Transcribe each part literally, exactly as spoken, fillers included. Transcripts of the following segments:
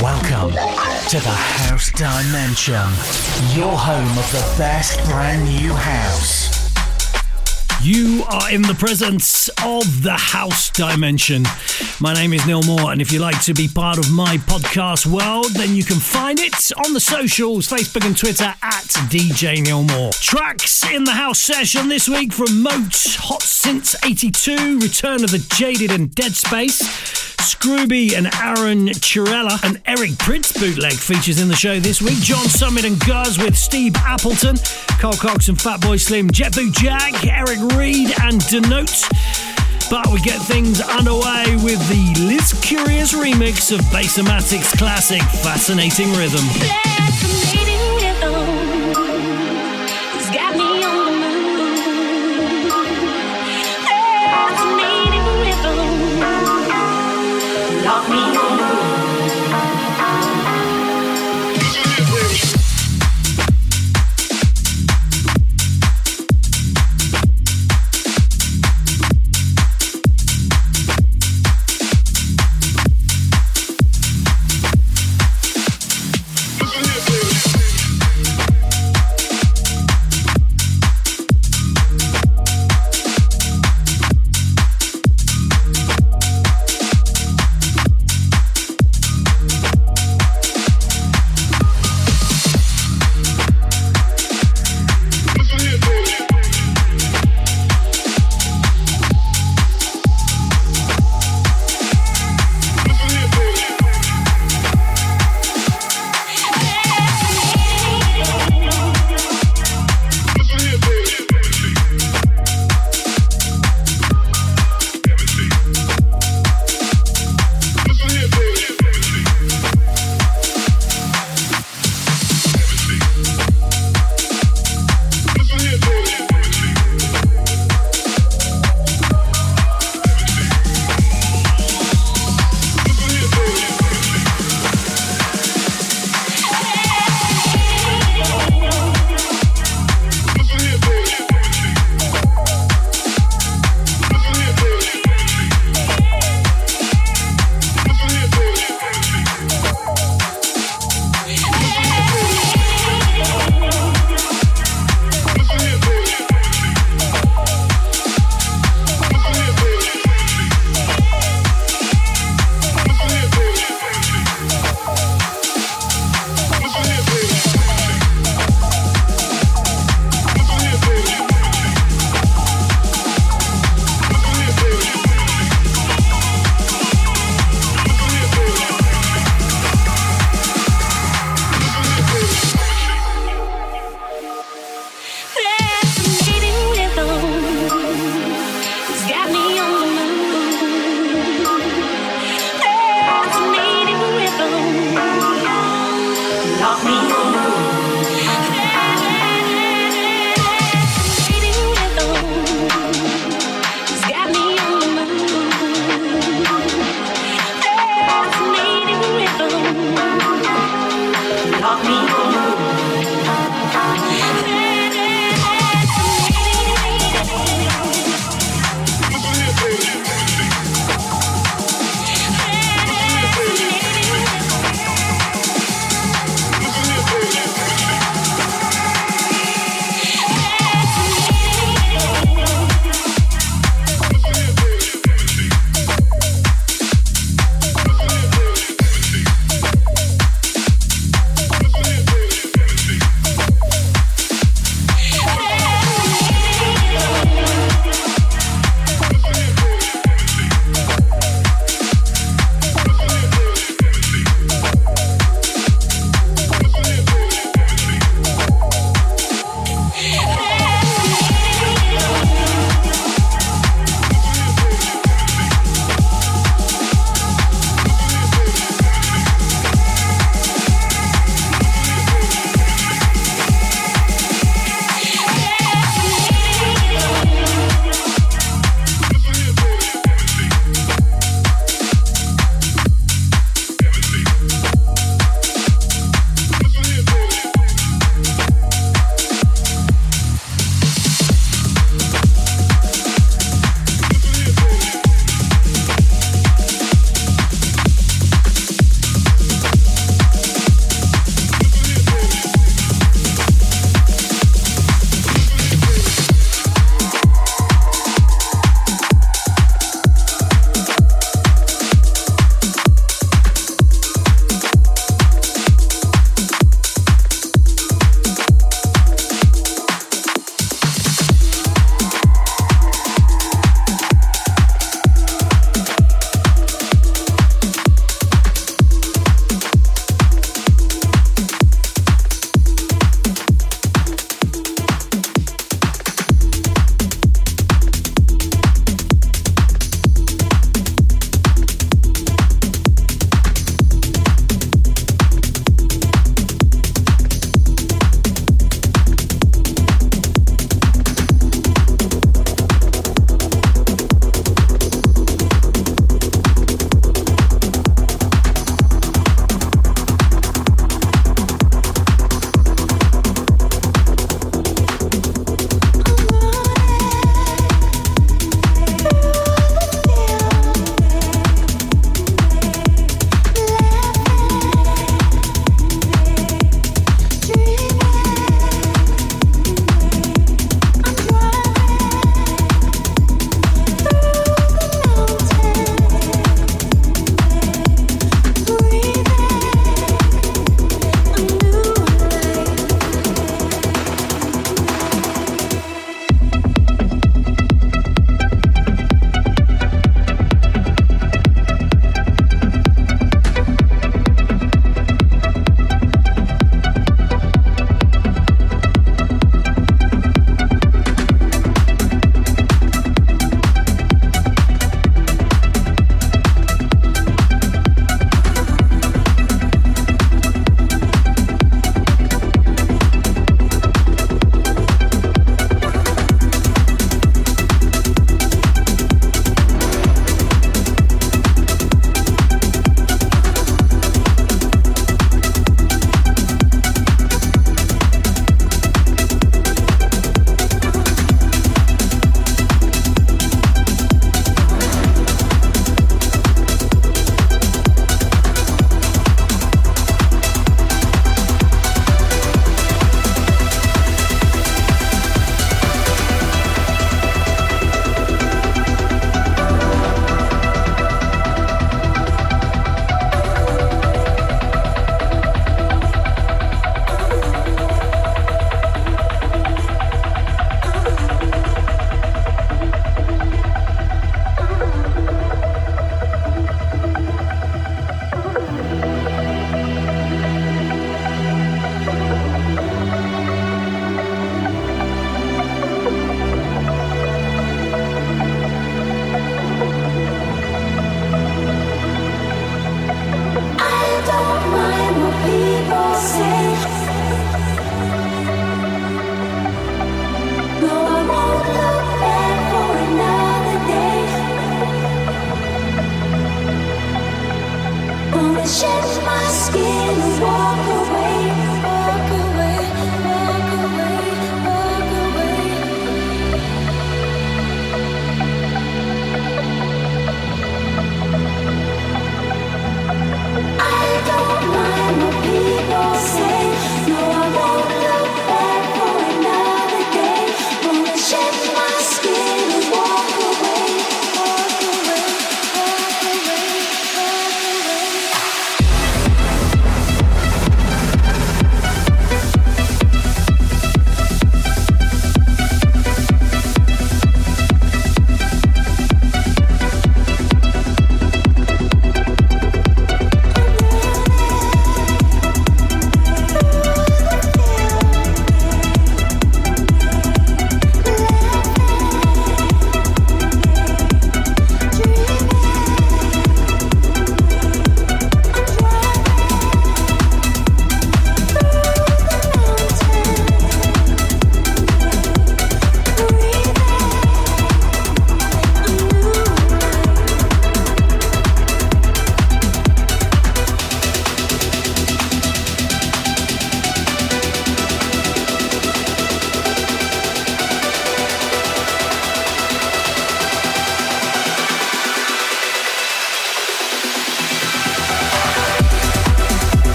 Welcome to the House Dimension, your home of the best brand new house. You are in the presence of the House Dimension. My name is Neil Moore, and if you'd like to be part of my podcast world, then you can find it on the socials, Facebook and Twitter, at D J Neil Moore. Tracks in the house session this week from Moat, Hot Since eighty-two, Return of the Jaded and Dead Space. Scruby and Aron Chiarella, and Eric Prydz bootleg features in the show this week. John Summit and Guz with Steve Appleton, Carl Cox and Fatboy Slim, Jet Boot Jack, Eric Redd and DNote. But we get things underway with the Liz Curious remix of Bassomatic's classic Fascinating Rhythm. Fascinating Rhythm, it's got me on the move. Fascinating Rhythm, lock me on the roof. Listen here.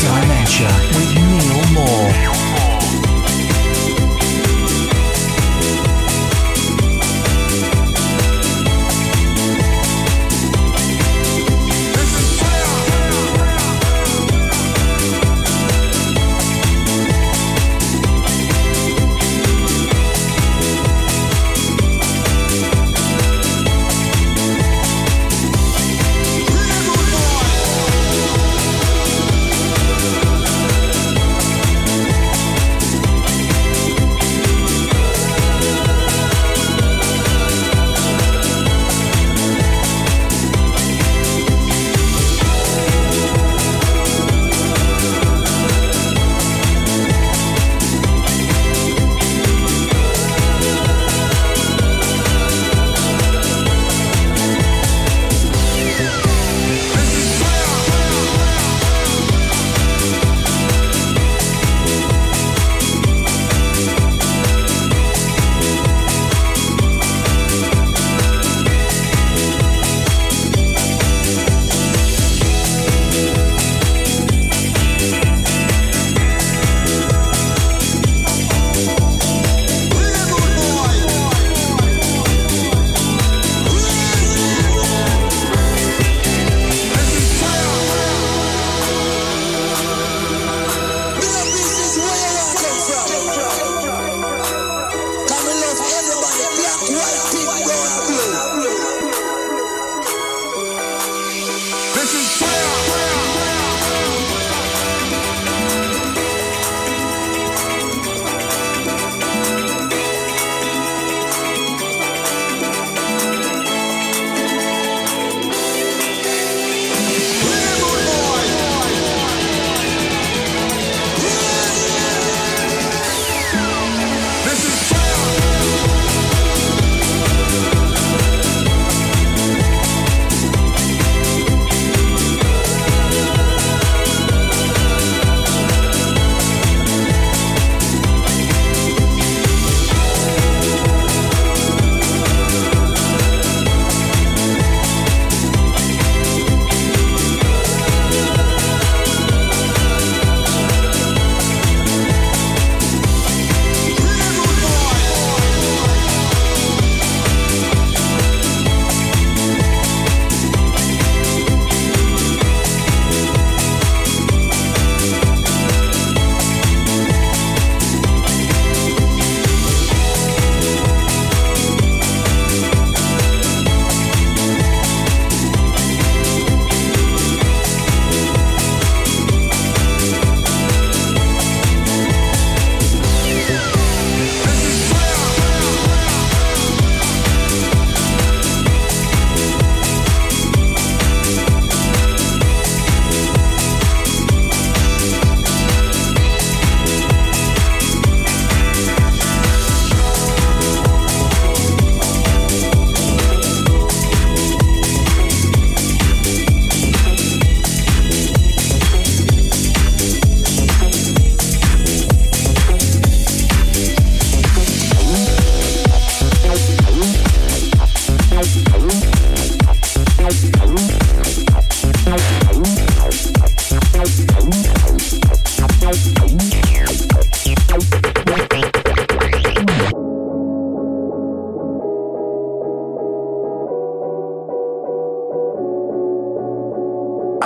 Dimension with Neil Moore.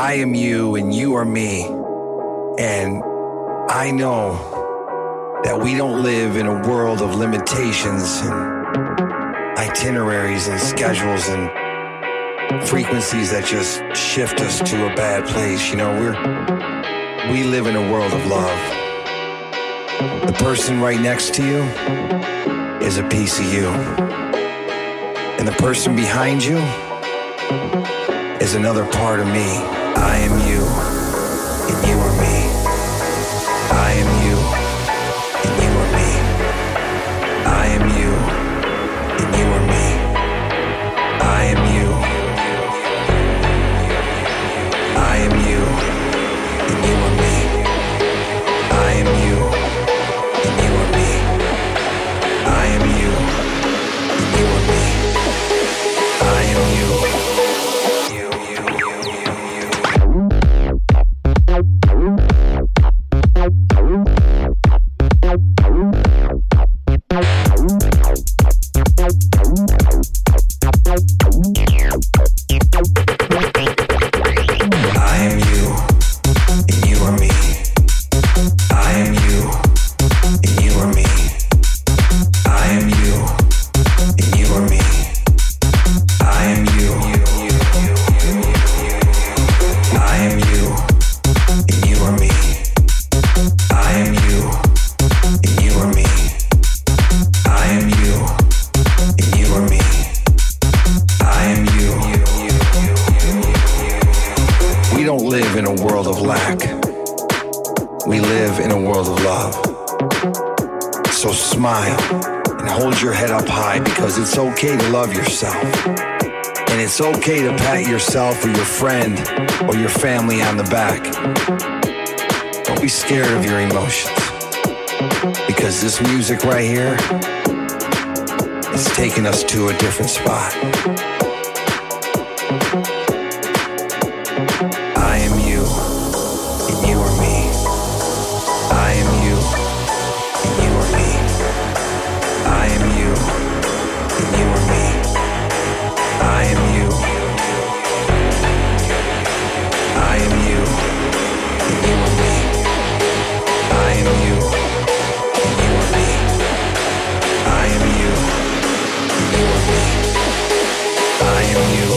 I am you and you are me, and I know that we don't live in a world of limitations and itineraries and schedules and frequencies that just shift us to a bad place. You know, we're we live in a world of love. The person right next to you is a piece of you, and the person behind you is another part of me. I am you, and you are me. I am you, and you are me. I am you, and you are me. I am you. I am you, and you are me. I am you, and you are me. I am you, and you are me. I am you. You, you, you, you, you. Bye. live in a world of lack. We live in a world of love. So smile and hold your head up high, because it's okay to love yourself. And it's okay to pat yourself or your friend or your family on the back. Don't be scared of your emotions, because this music right here is taking us to a different spot. I am you, and you are me. I am you, and you are me. I am you, and you are me. I am you. I am you, and you are me. I am you, and you are me. I am you, and you are me. I am you.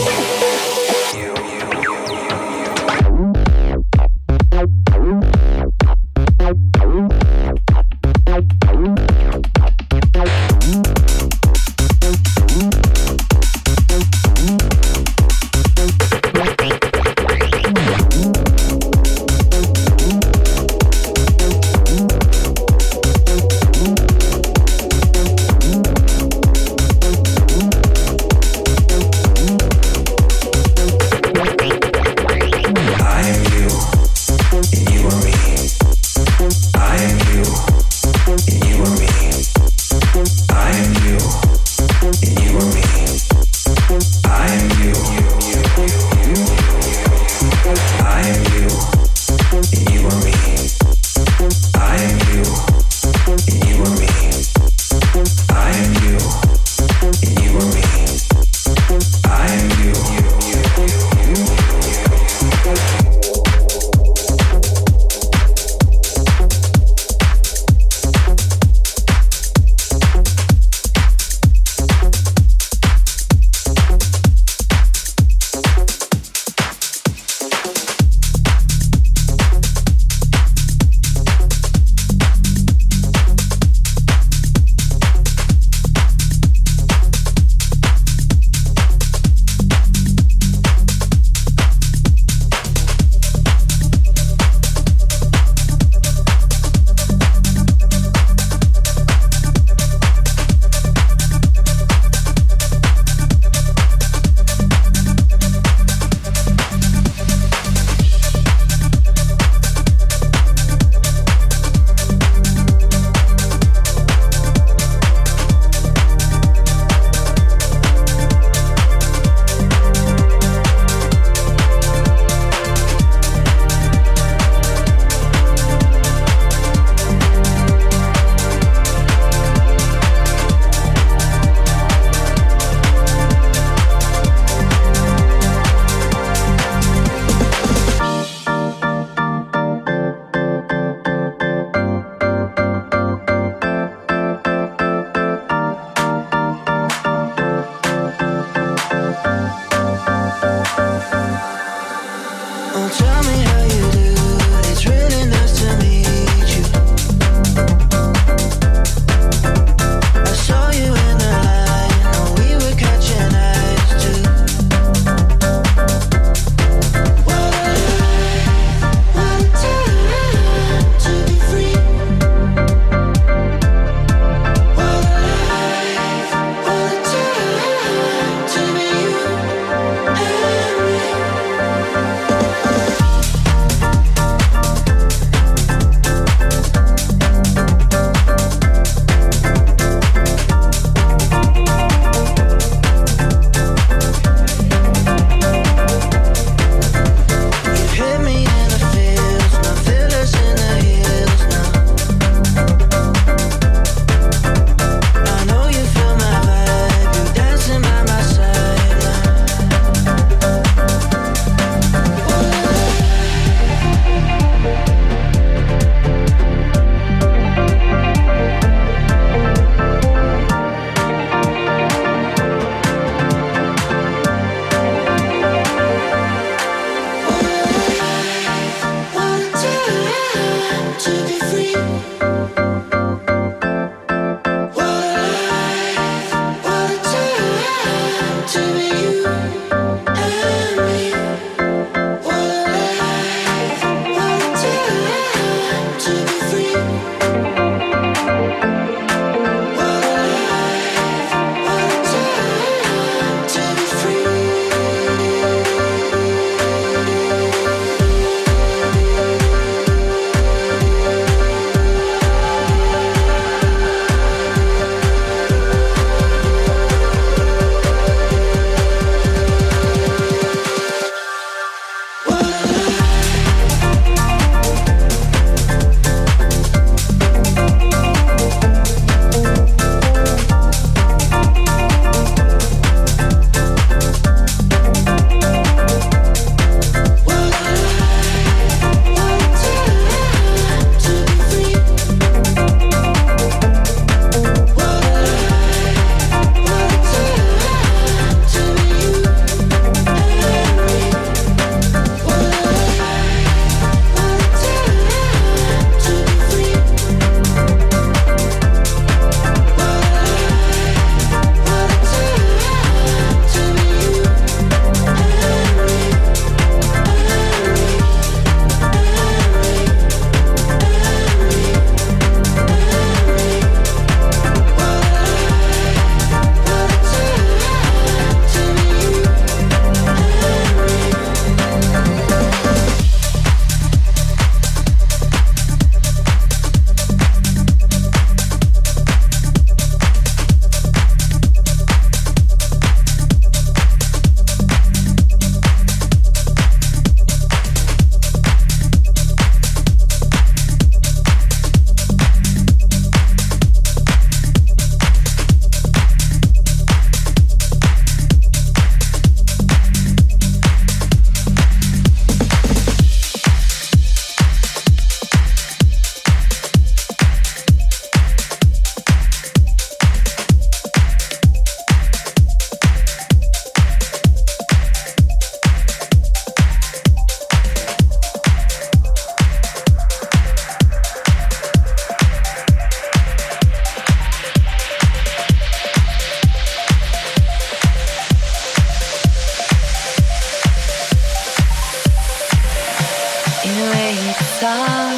far,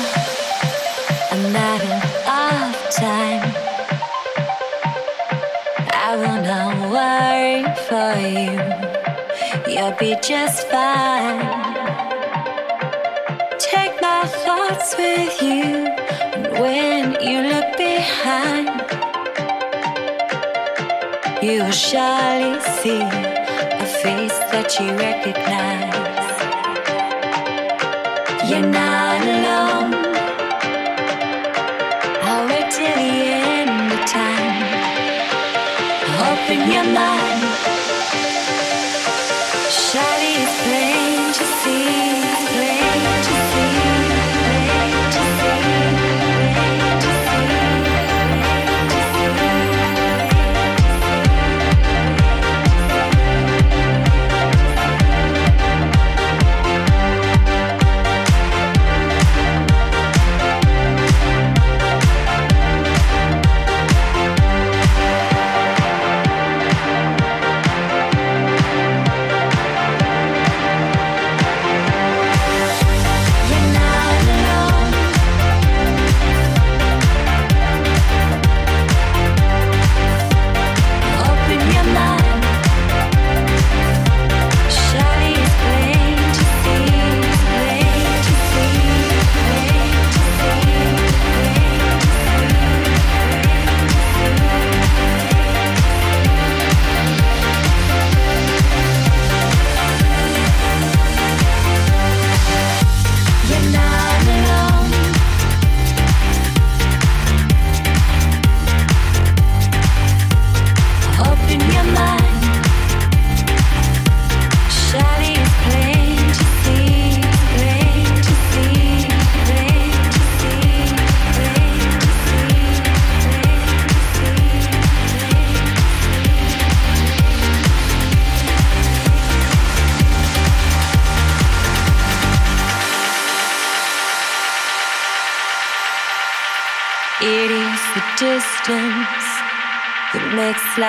a matter of time. I will not worry for you, you'll be just fine. Take my thoughts with you, and when you look behind, you will surely see a face that you recognize. You're not alone. I'll wait till the end of time. Open your mind. Shawty, it's plain to see, plain to see, plain to see, plain to see, plain to see.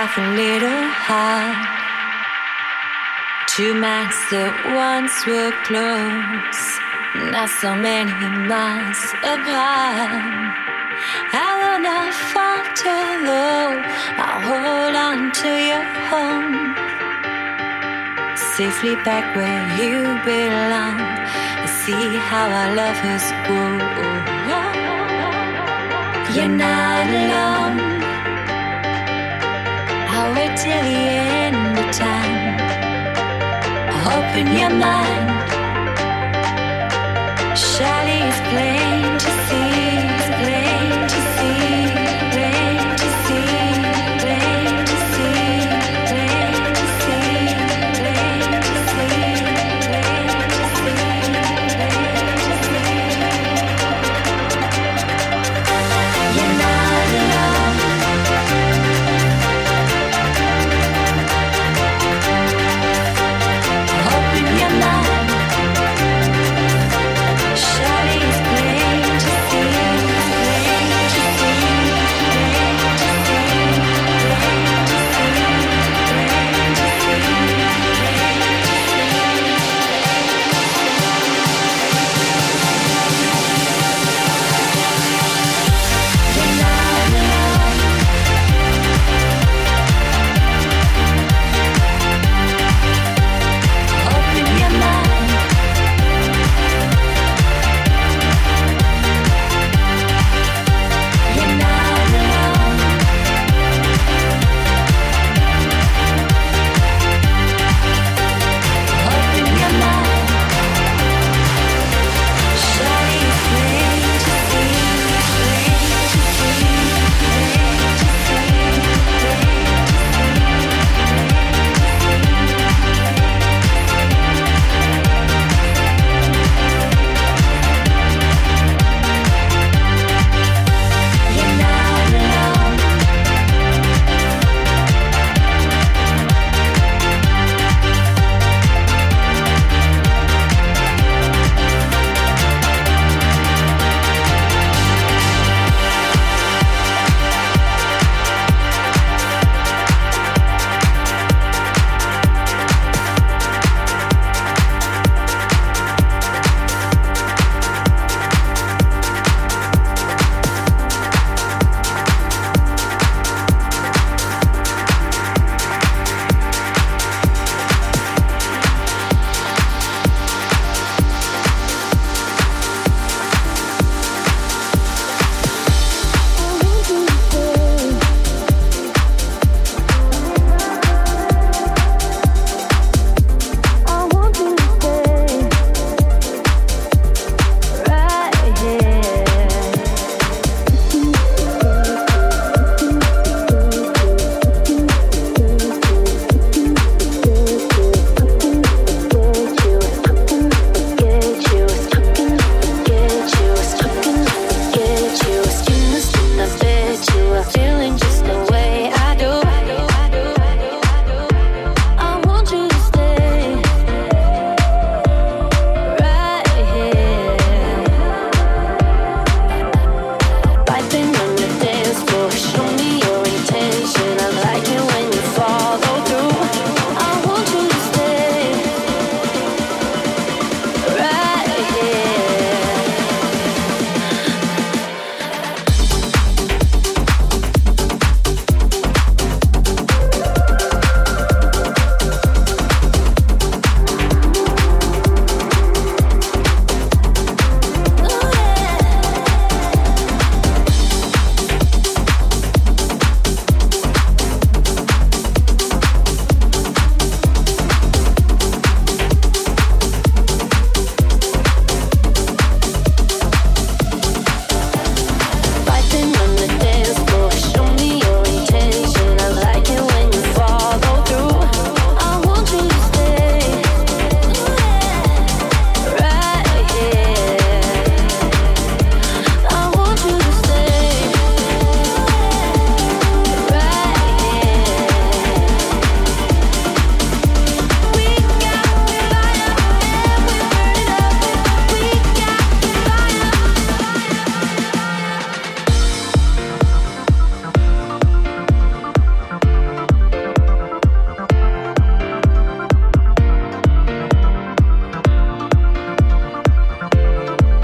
Life a little hard. Two minds that once were close, now so many miles apart. I will not falter low, I'll hold on to your home, safely back where you belong. See how our love has grown. You're not alone. I'll wait till the end of time. Open your mind. Surely it's plain to see, plain to see, plain to see, plain to see, plain to see, plain to see, plain to see, plain to see. You're not alone. Your mind.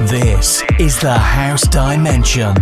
This is the House Dimension.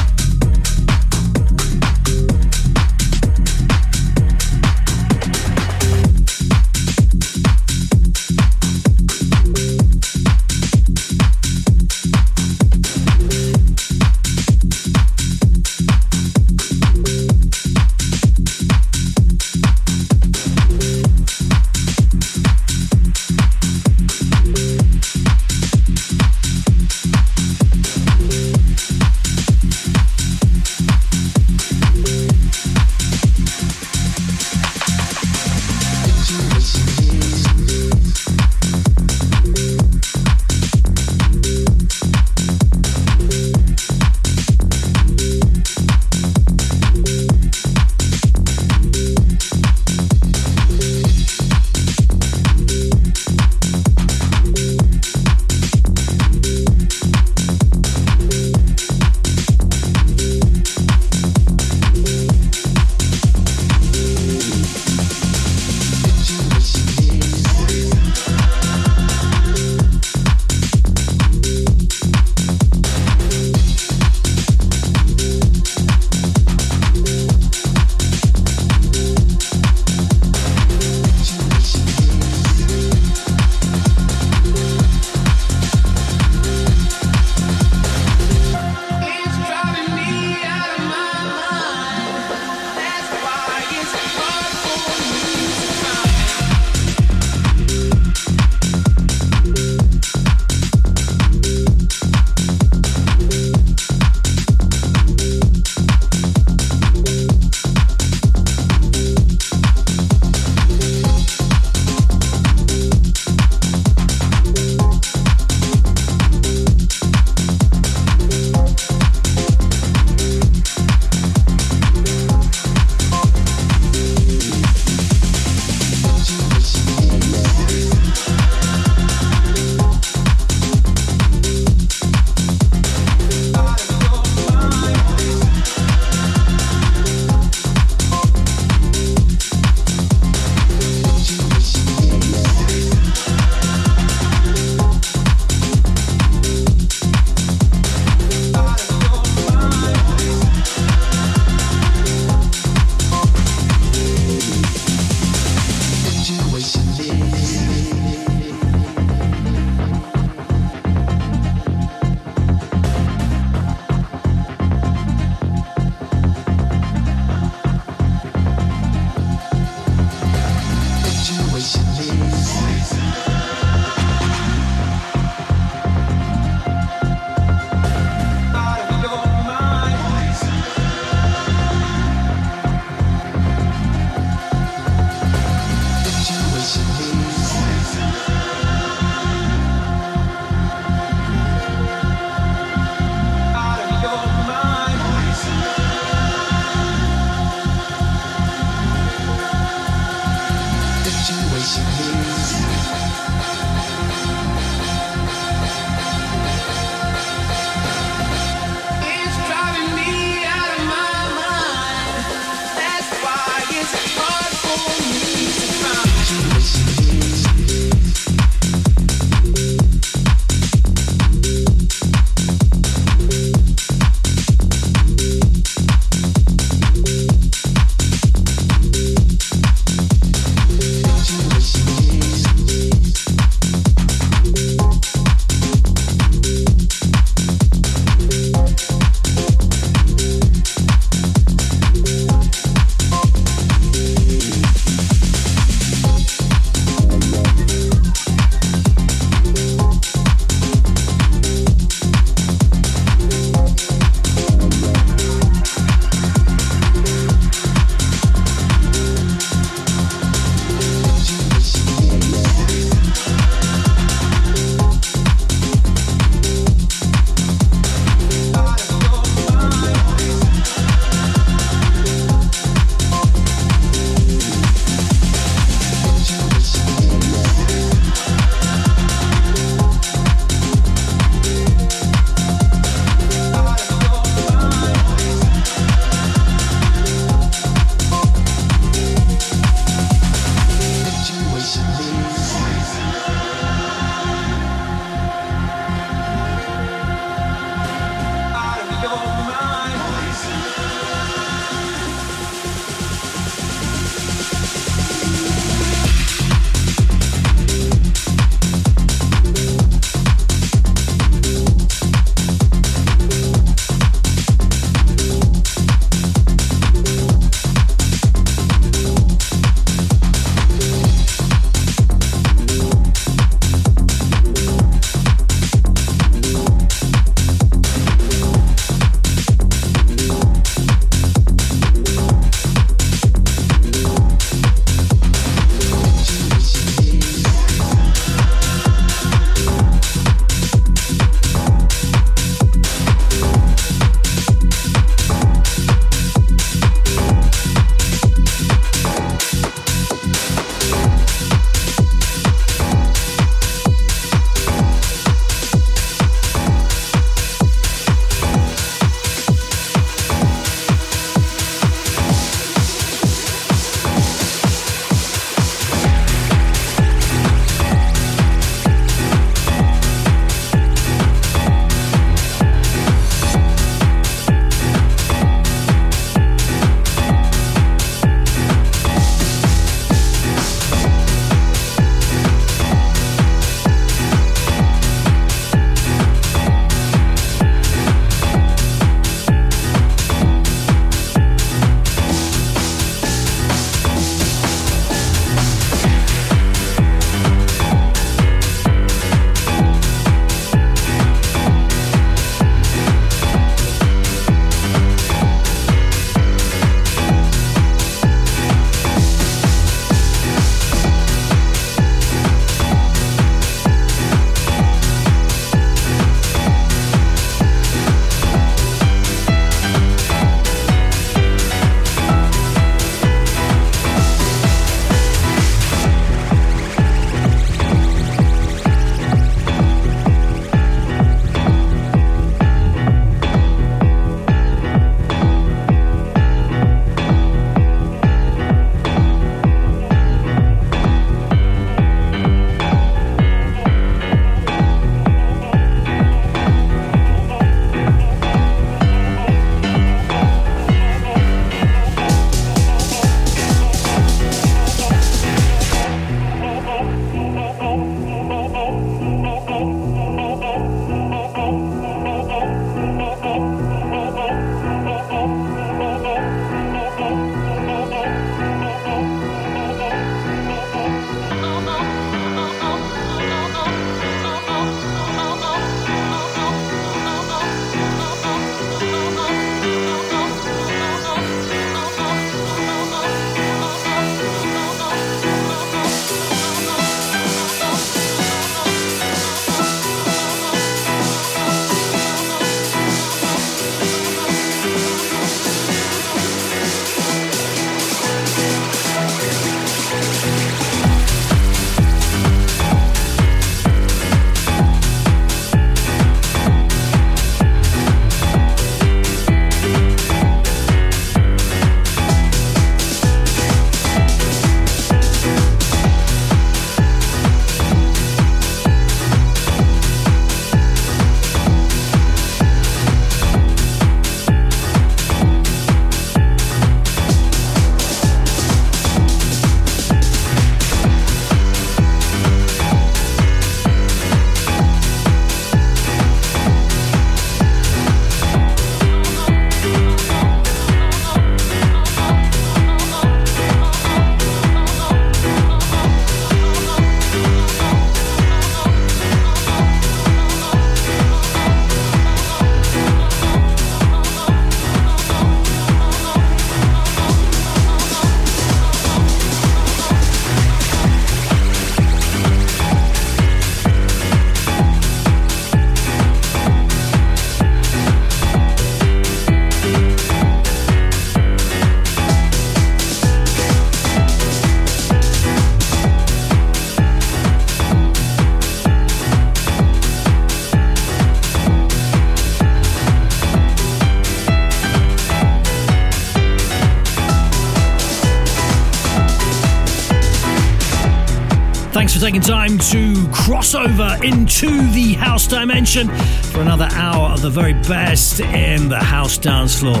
Thanks for taking time to cross over into the House Dimension for another hour of the very best in the house dance floor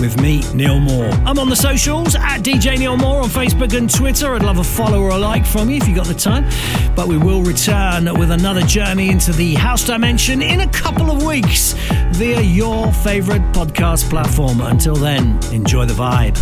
with me, Neil Moore. I'm on the socials at D J Neil Moore on Facebook and Twitter. I'd love a follow or a like from you if you got the time. But we will return with another journey into the House Dimension in a couple of weeks via your favourite podcast platform. Until then, enjoy the vibe.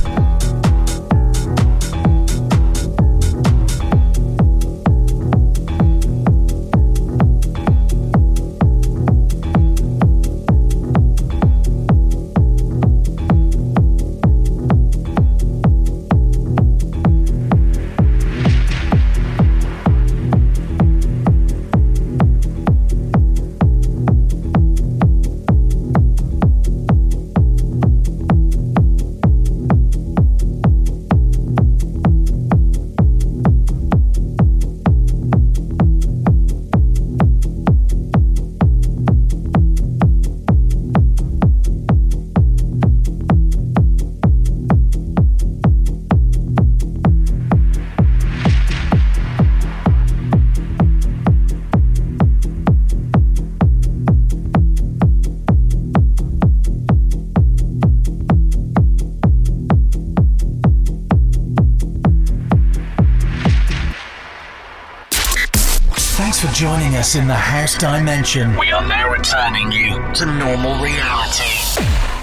Joining us in the House Dimension, we are now returning you to normal reality.